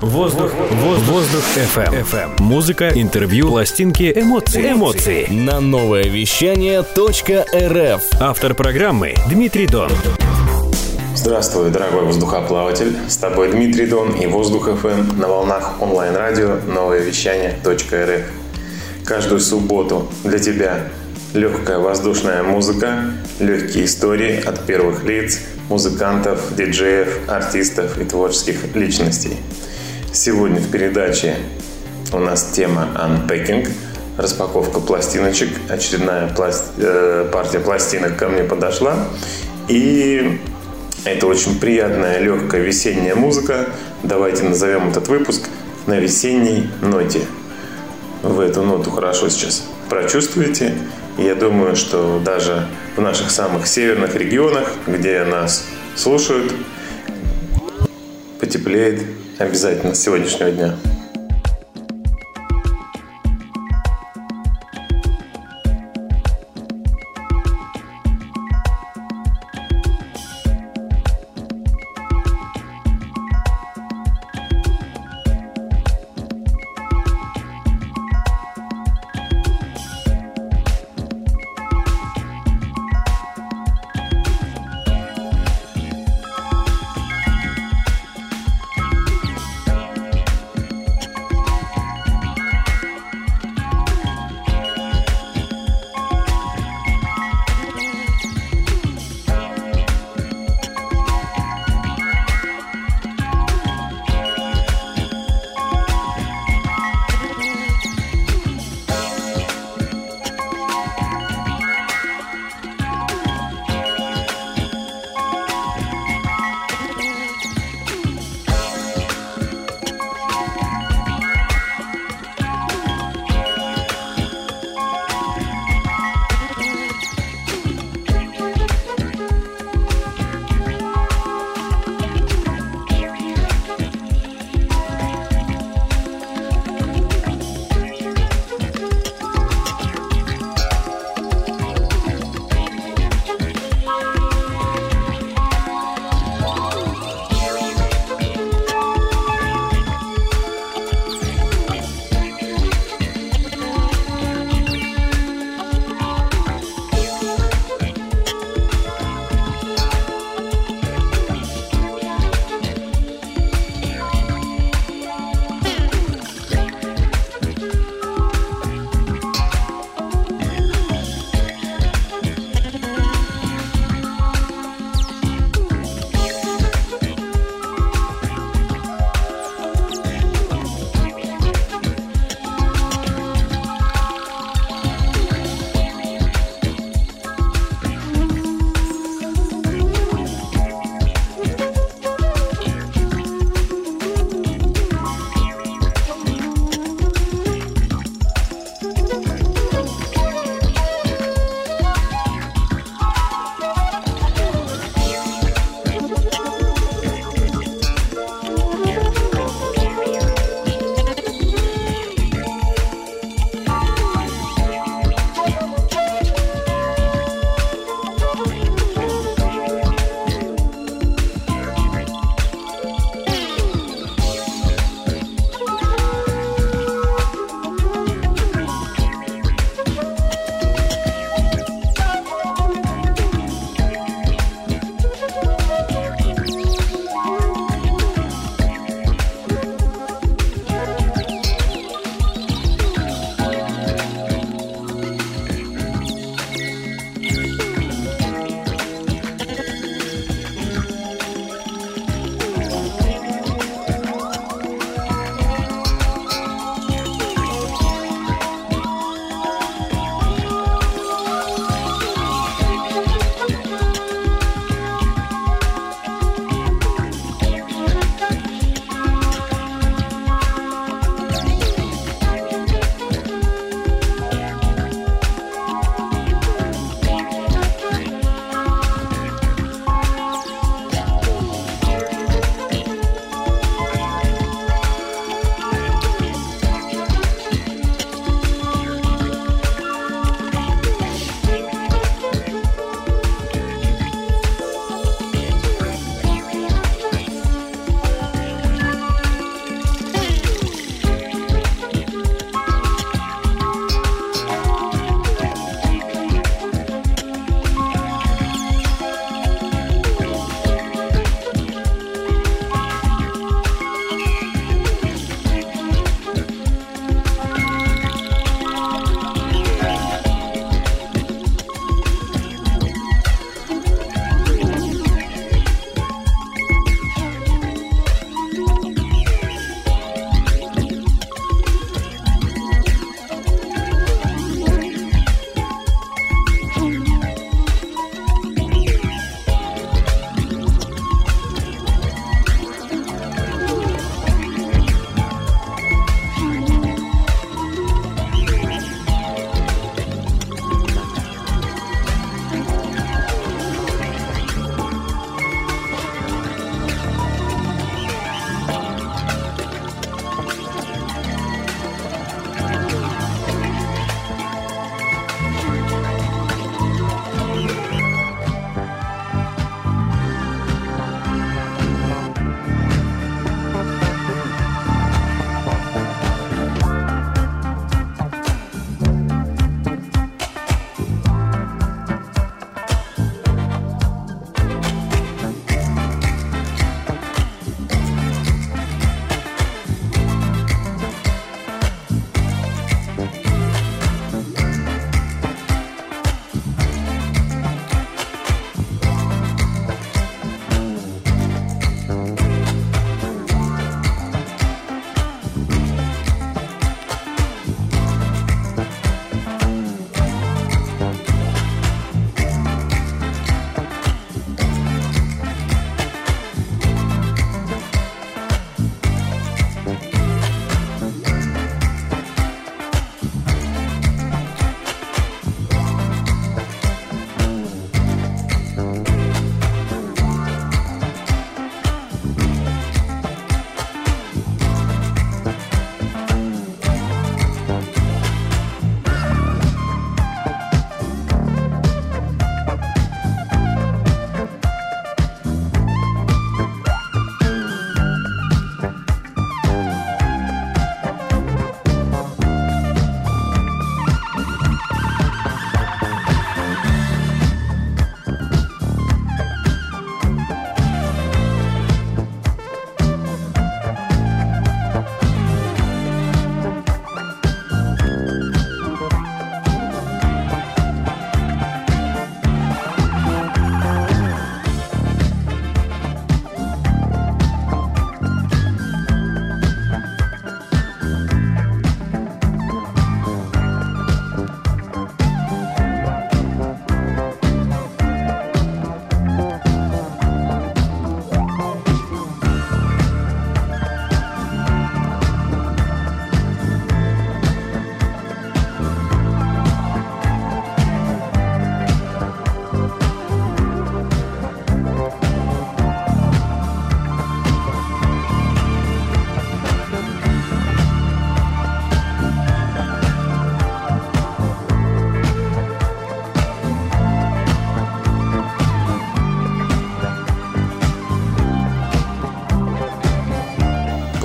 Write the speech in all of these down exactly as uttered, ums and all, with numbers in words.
Воздух, воздух, воздух, эф эм. эф эм. Музыка, интервью, пластинки, эмоции, эмоции. На новое вещание точка эр эф. Автор программы Дмитрий Дон. Здравствуй, дорогой воздухоплаватель. С тобой Дмитрий Дон и воздух эф эм на волнах онлайн-радио новое вещание точка эр эф. Каждую субботу для тебя легкая воздушная музыка, легкие истории от первых лиц, музыкантов, диджеев, артистов и творческих личностей. Сегодня в передаче у нас тема «Unpacking», распаковка пластиночек, очередная пласт... э, партия пластинок ко мне подошла. И это очень приятная, легкая весенняя музыка. Давайте назовем этот выпуск «На весенней ноте». Вы эту ноту хорошо сейчас прочувствуете. Я думаю, что даже в наших самых северных регионах, где нас слушают, потеплеет обязательно с сегодняшнего дня.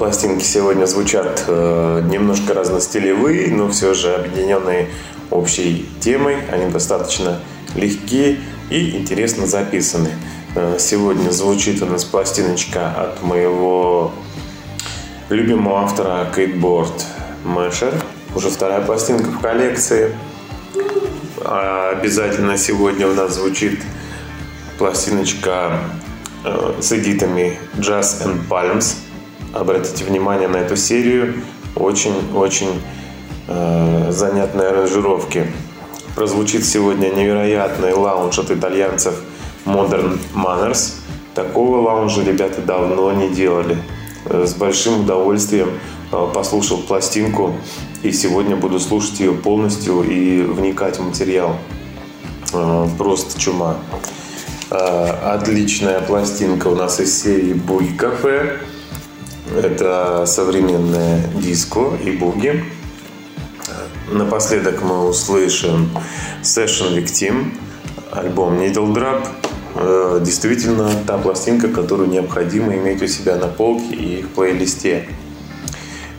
пластинки сегодня звучат э, немножко разностилевые, но все же объединенные общей темой. Они достаточно легкие и интересно записаны. Э, сегодня звучит у нас пластиночка от моего любимого автора Кейтборд Мэшер. Уже вторая пластинка в коллекции. А обязательно сегодня у нас звучит пластиночка э, с эдитами Jazz and Palms. Обратите внимание на эту серию, очень-очень э, занятные аранжировки. Прозвучит сегодня невероятный лаунж от итальянцев Modern Manners. Такого лаунжа ребята давно не делали. С большим удовольствием э, послушал пластинку и сегодня буду слушать ее полностью и вникать в материал. Э, просто чума. Э, отличная пластинка у нас из серии Boogie Cafe. Это современное диско и буги. Напоследок мы услышим Session Victim, альбом Needle Drop. Действительно, та пластинка, которую необходимо иметь у себя на полке и в плейлисте.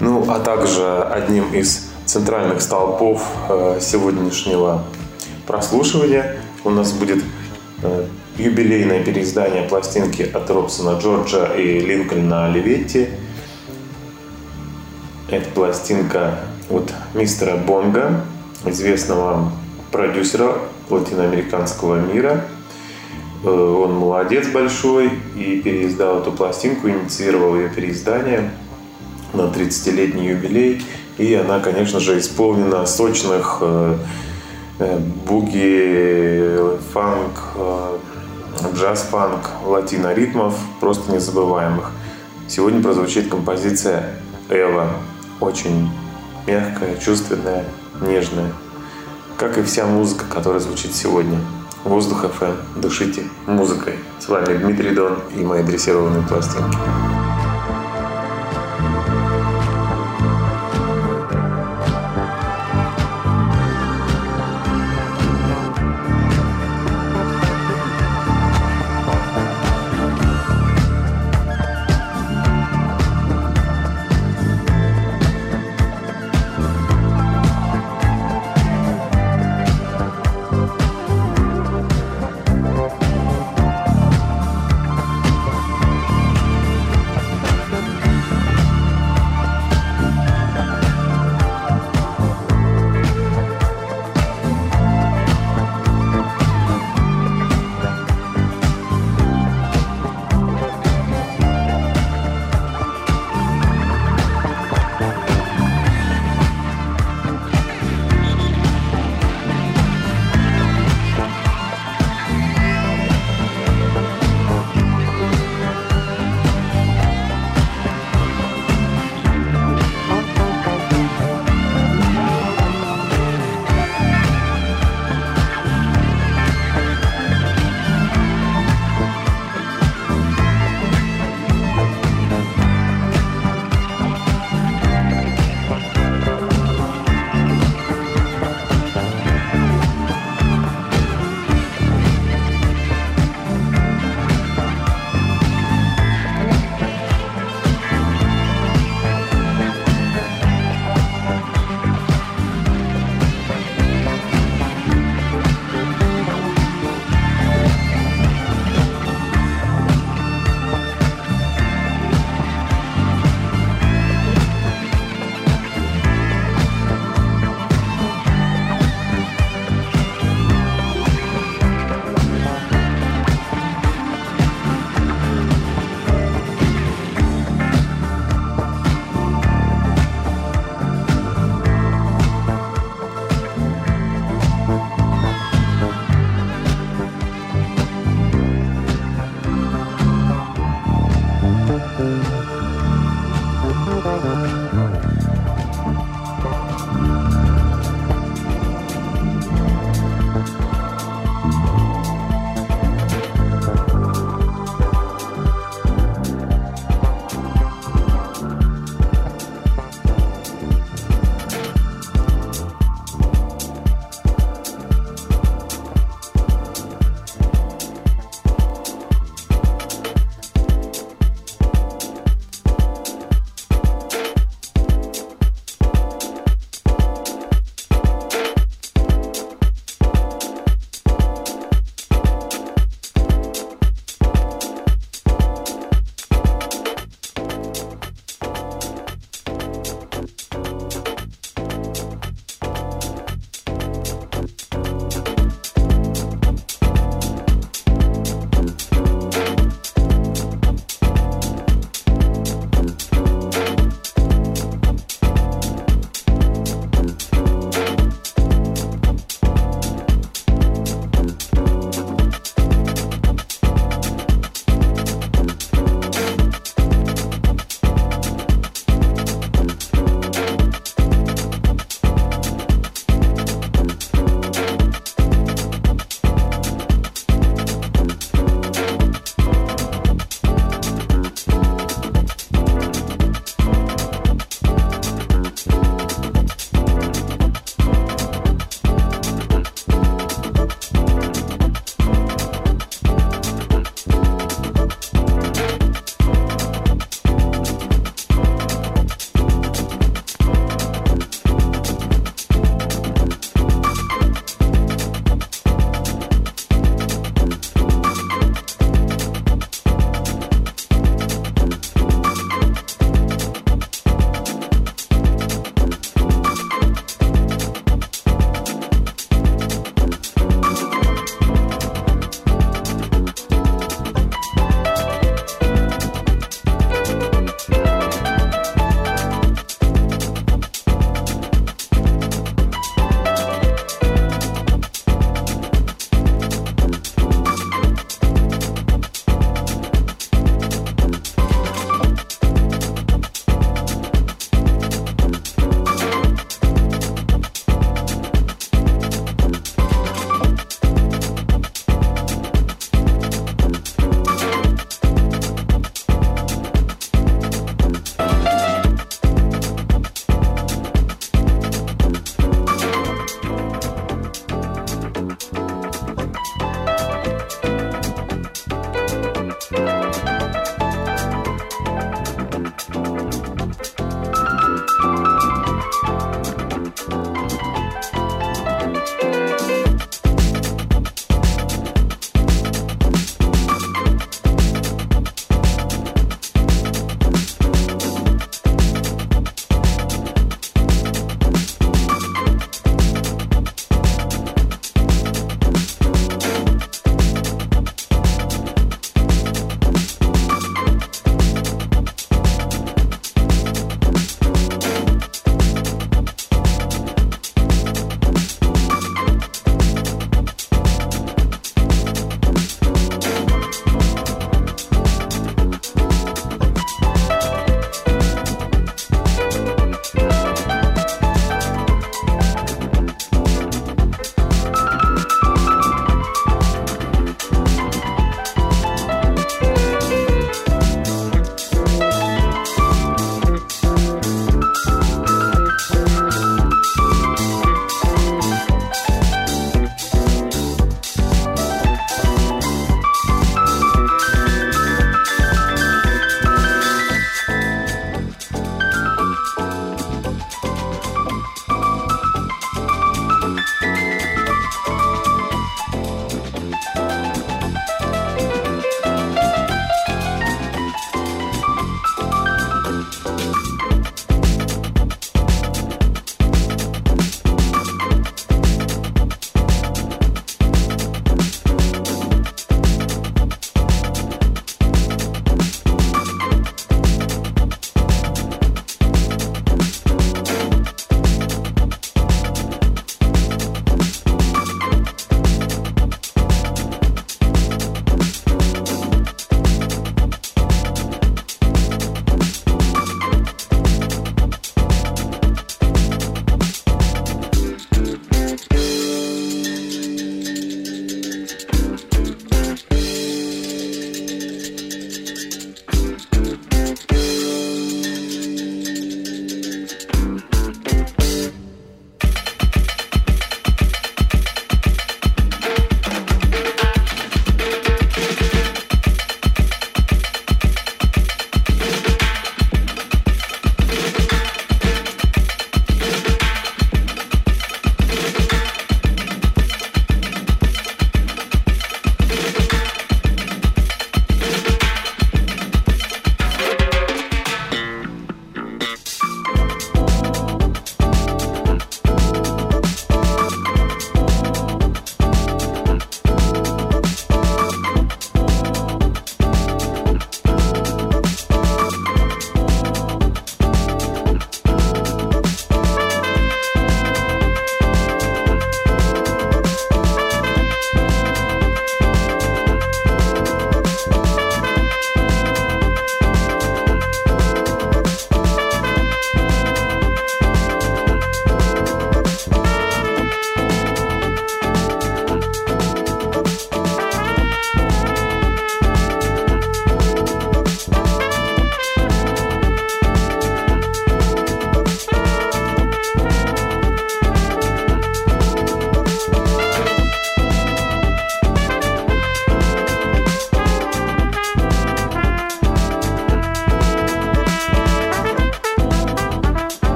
Ну, а также одним из центральных столпов сегодняшнего прослушивания у нас будет юбилейное переиздание пластинки от Робсона Джорджа и Линкольна Оливетти. Это пластинка от мистера Бонга, известного продюсера латиноамериканского мира. Он молодец большой и переиздал эту пластинку, инициировал ее переиздание на тридцатилетний юбилей. И она, конечно же, исполнена сочных буги, фанк, джаз-фанк, латино-ритмов, просто незабываемых. Сегодня прозвучит композиция «Эва». Очень мягкая, чувственная, нежная. Как и вся музыка, которая звучит сегодня. ВоздухFM. Дышите музыкой. С вами Дмитрий Дон и мои дрессированные пластинки.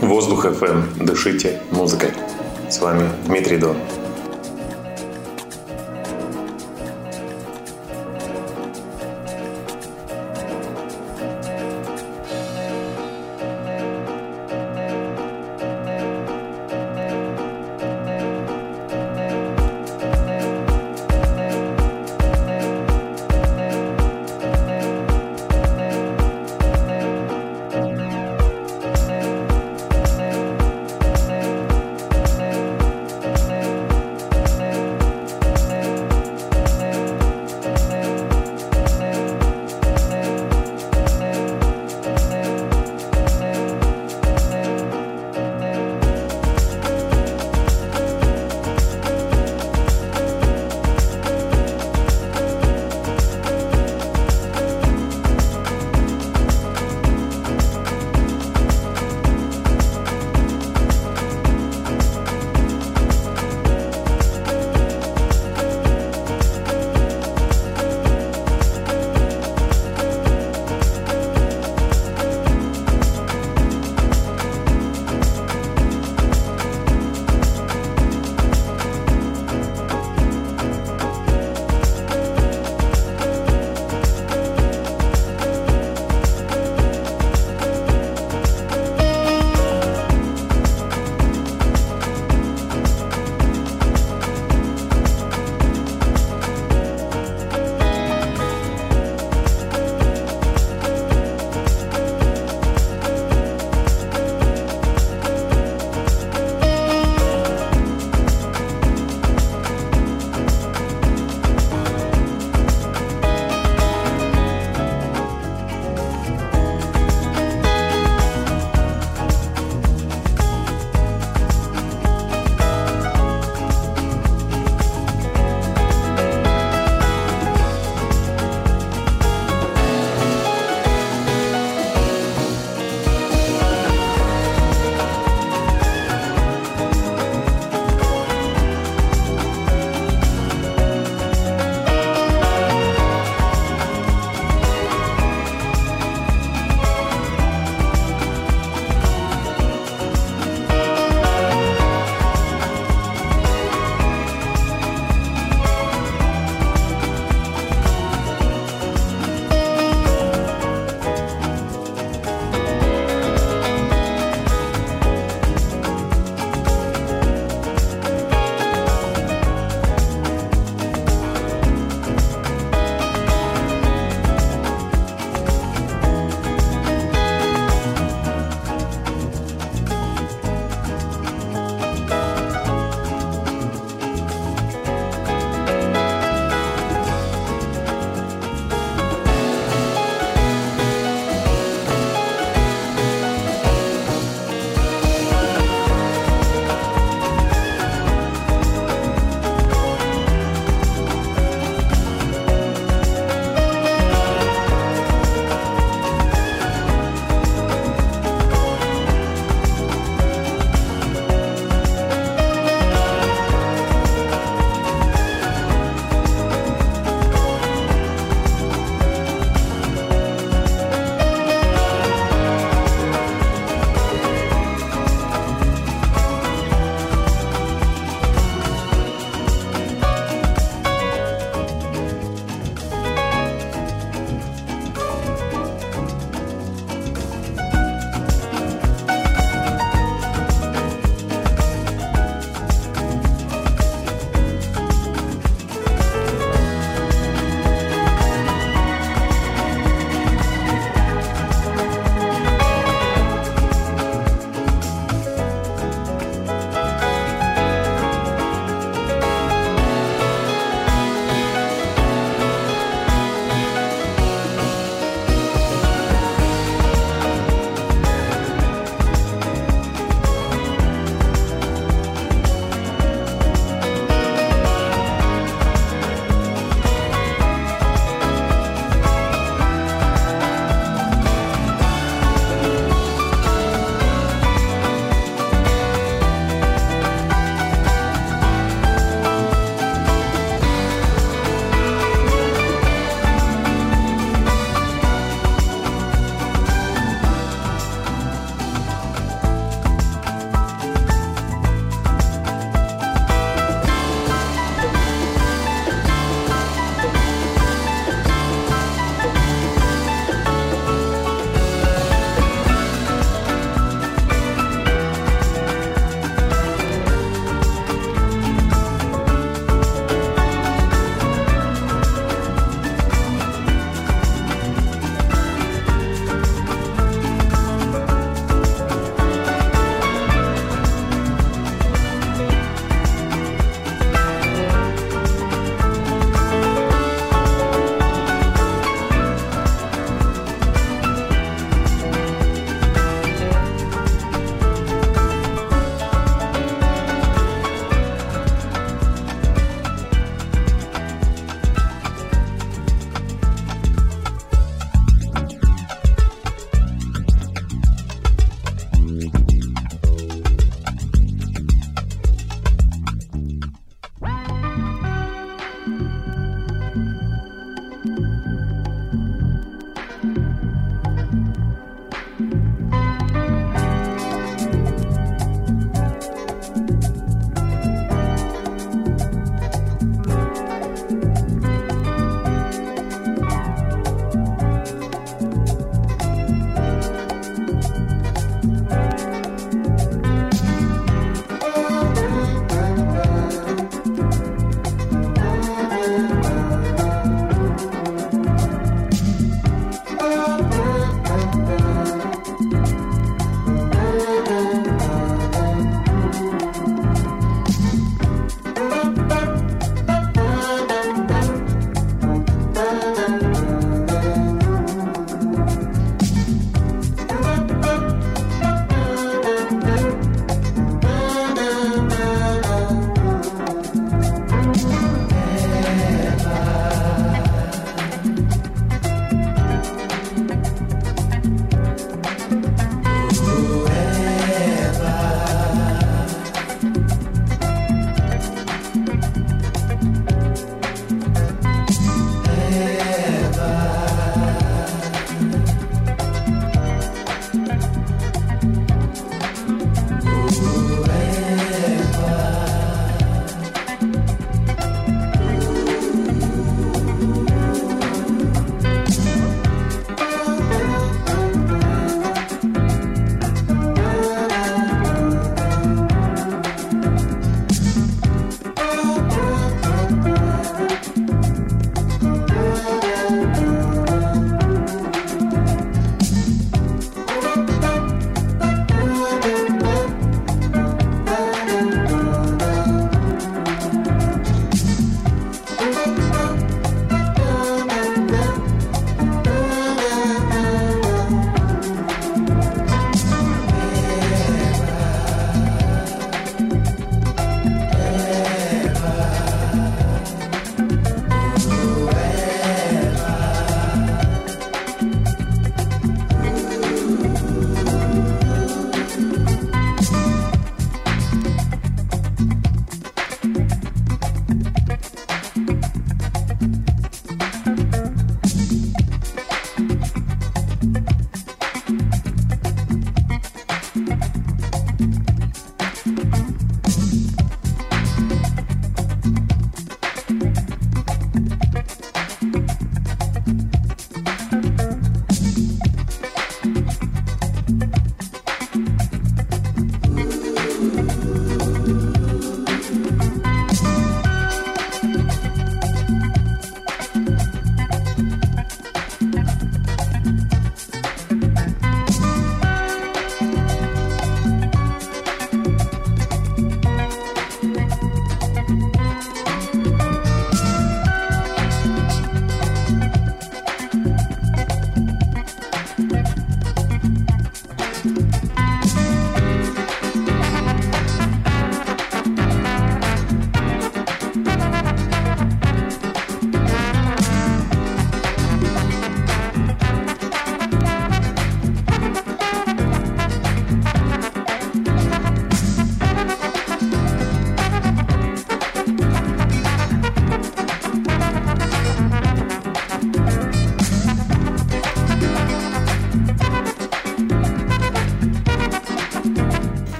ВоздухFM. Дышите музыкой. С вами Дмитрий Дон.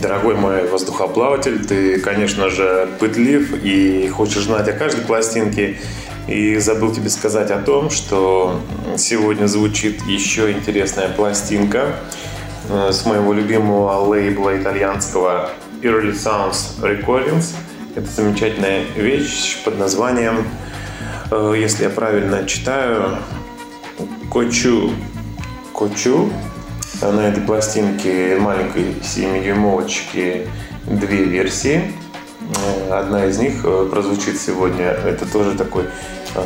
Дорогой мой воздухоплаватель, ты, конечно же, пытлив и хочешь знать о каждой пластинке. И забыл тебе сказать о том, что сегодня звучит еще интересная пластинка с моего любимого лейбла итальянского Early Sounds Recordings. Это замечательная вещь под названием, если я правильно читаю, «Кочу». «Кочу». На этой пластинке маленькой семидюймовочки две версии. Одна из них прозвучит сегодня. Это тоже такой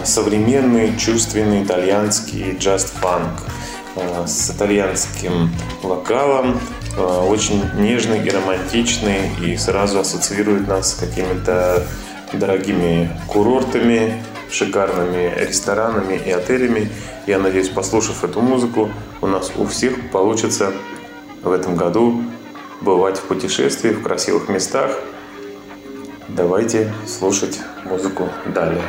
современный, чувственный итальянский джаз-фанк с итальянским вокалом. Очень нежный и романтичный, и сразу ассоциирует нас с какими-то дорогими курортами, шикарными ресторанами и отелями. Я надеюсь, послушав эту музыку, у нас у всех получится в этом году бывать в путешествии, в красивых местах. Давайте слушать музыку далее.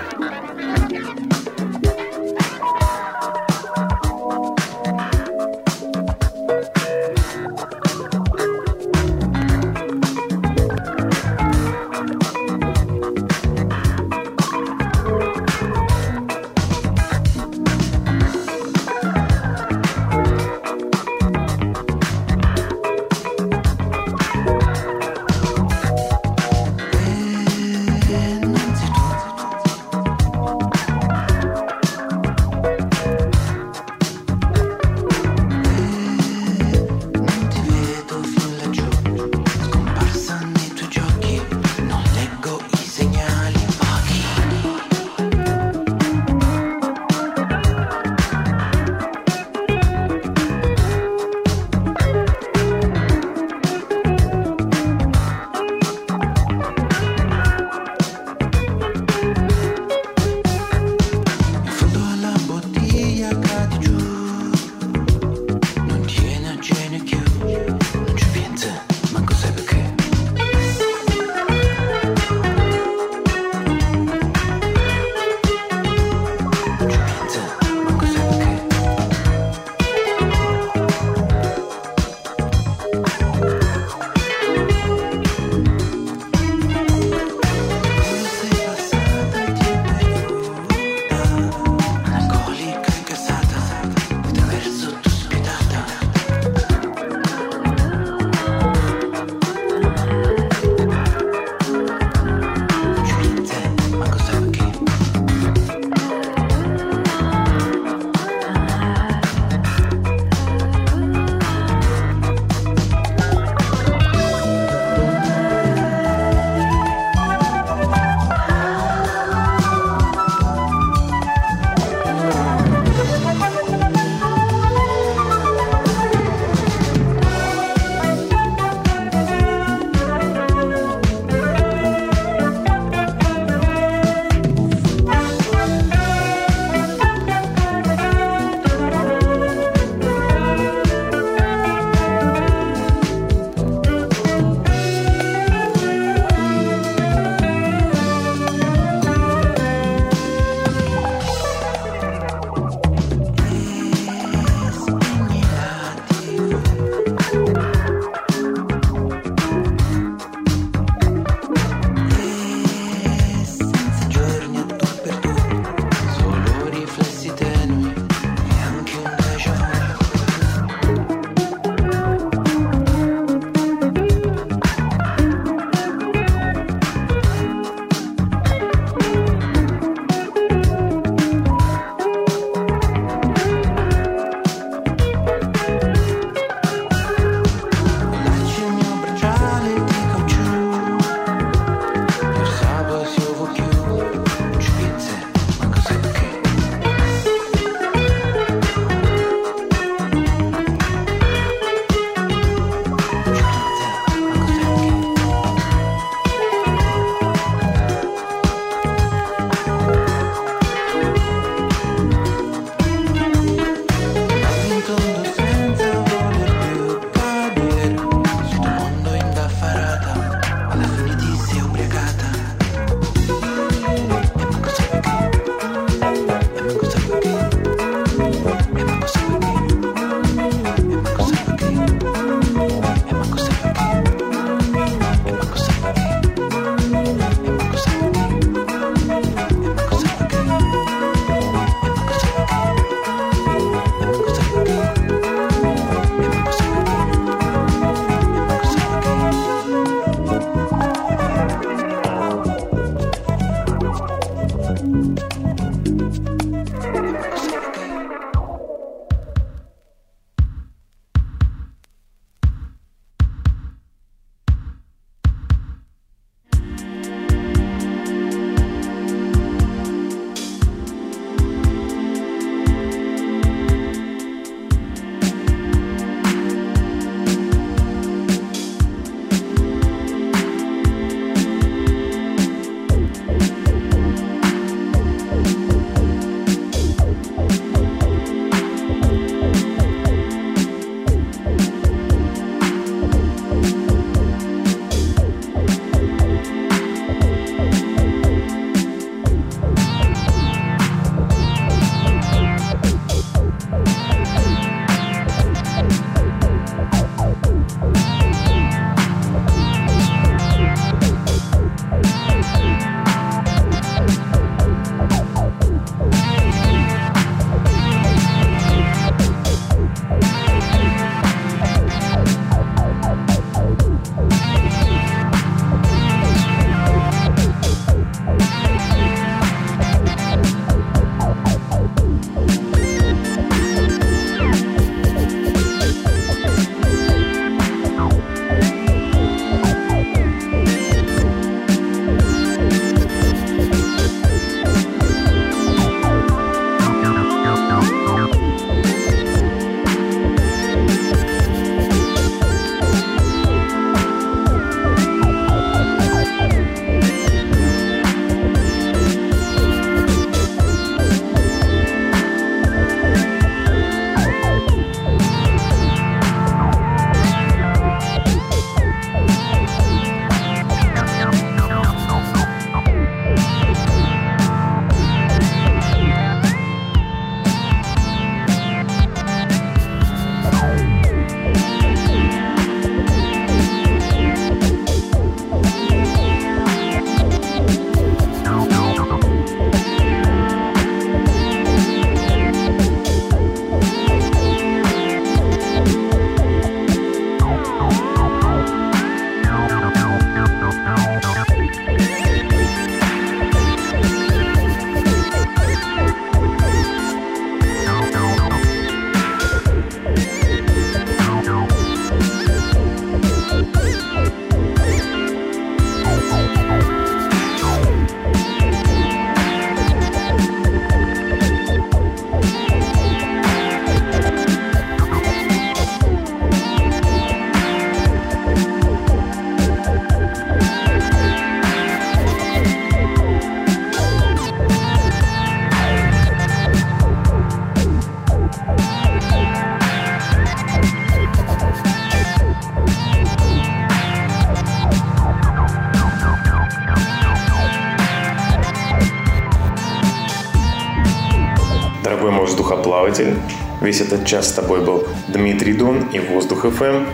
тобой мой воздухоплаватель. Весь этот час с тобой был Дмитрий Дон и воздух эф эм.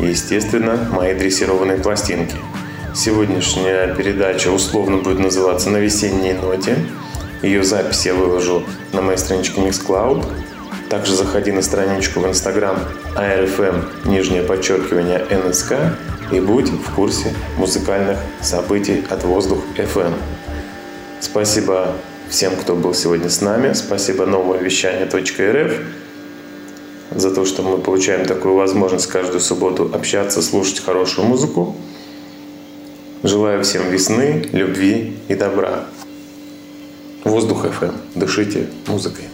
И, естественно, мои дрессированные пластинки. Сегодняшняя передача условно будет называться «На весенней ноте». Ее запись я выложу на моей страничке Mixcloud. Также заходи на страничку в Instagram эй эр эф эм, нижнее подчеркивание эн эс ка, и будь в курсе музыкальных событий от воздух эф эм. Спасибо всем, кто был сегодня с нами. Спасибо новое вещание точка эр эф за то, что мы получаем такую возможность каждую субботу общаться, слушать хорошую музыку. Желаю всем весны, любви и добра. воздух эф эм. Дышите музыкой.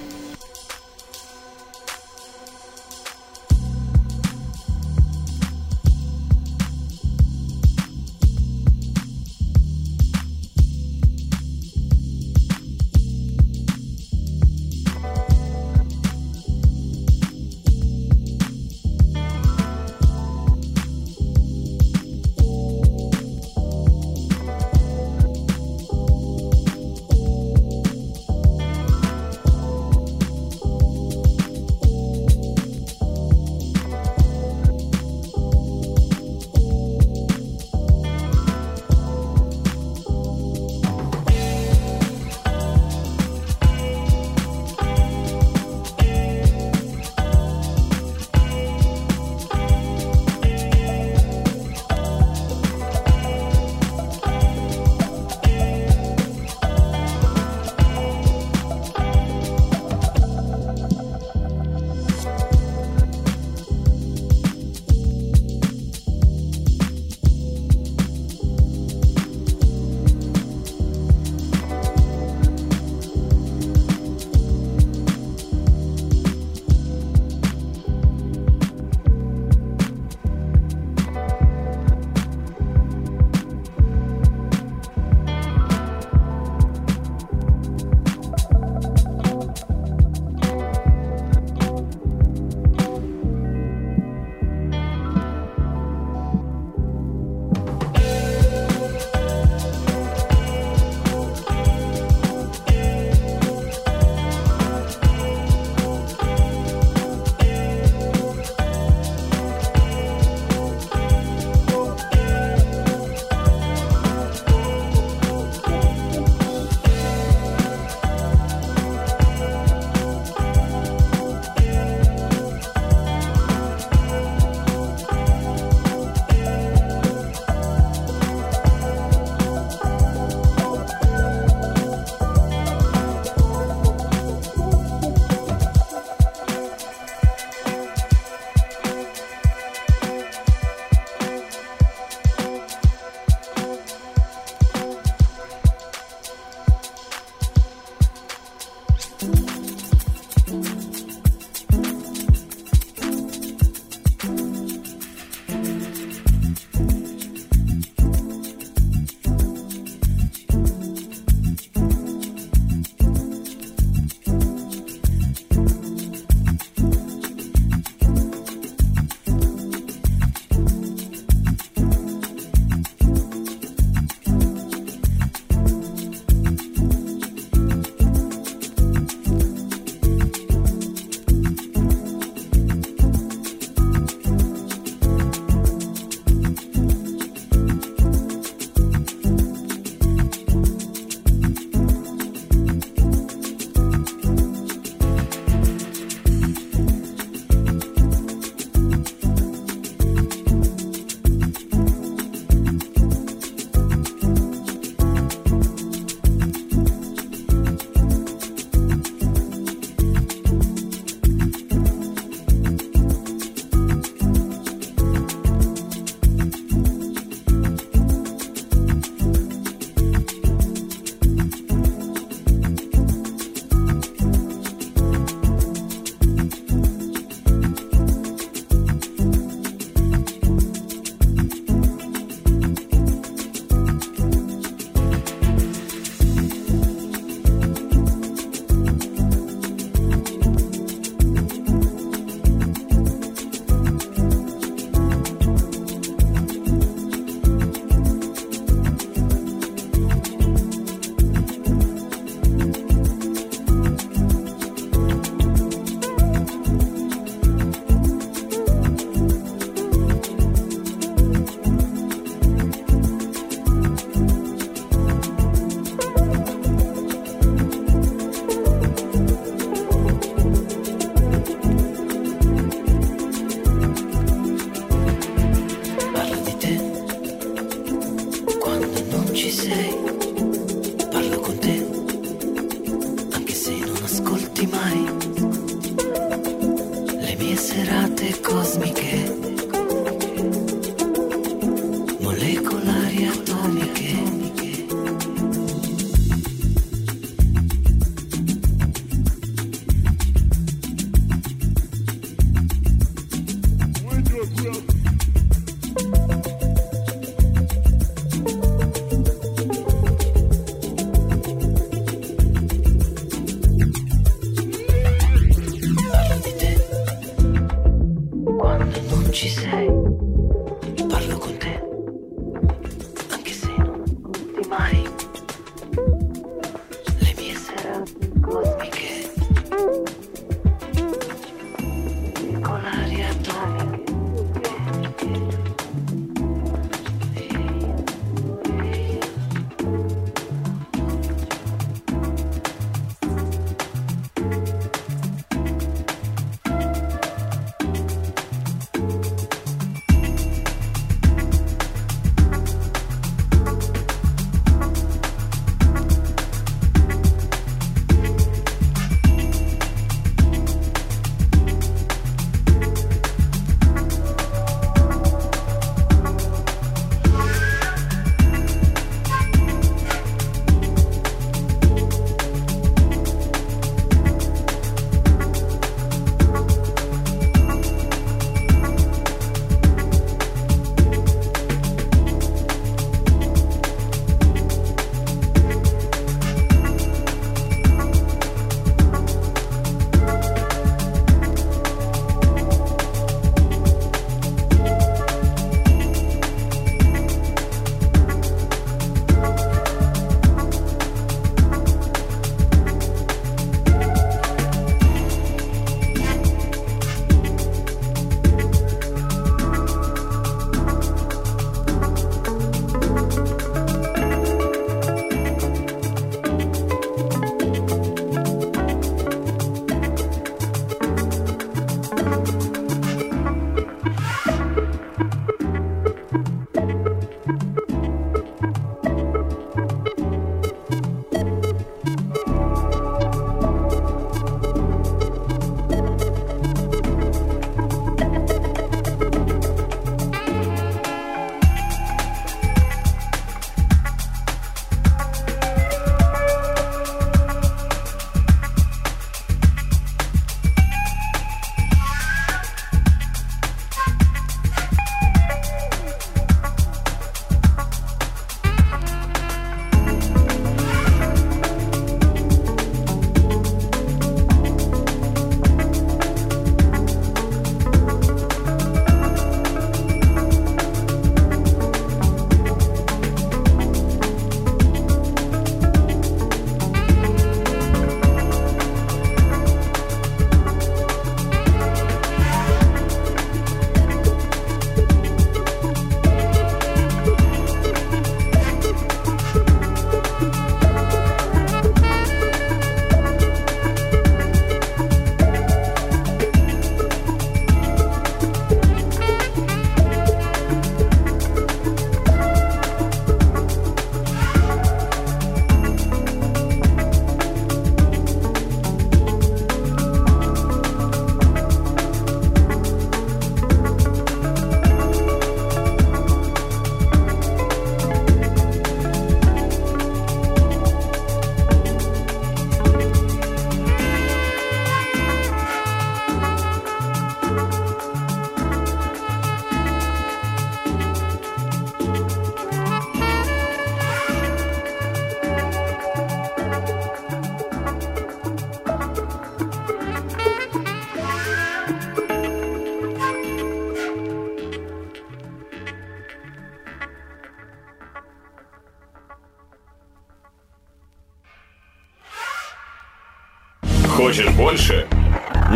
Хочешь больше?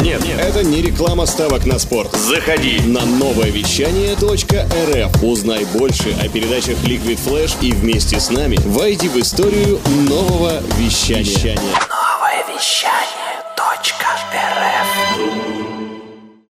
Нет, Нет, это не реклама ставок на спорт. Заходи на новое вещание точка эр эф. Узнай больше о передачах Liquid Flash и вместе с нами войди в историю нового вещания. Новое вещание.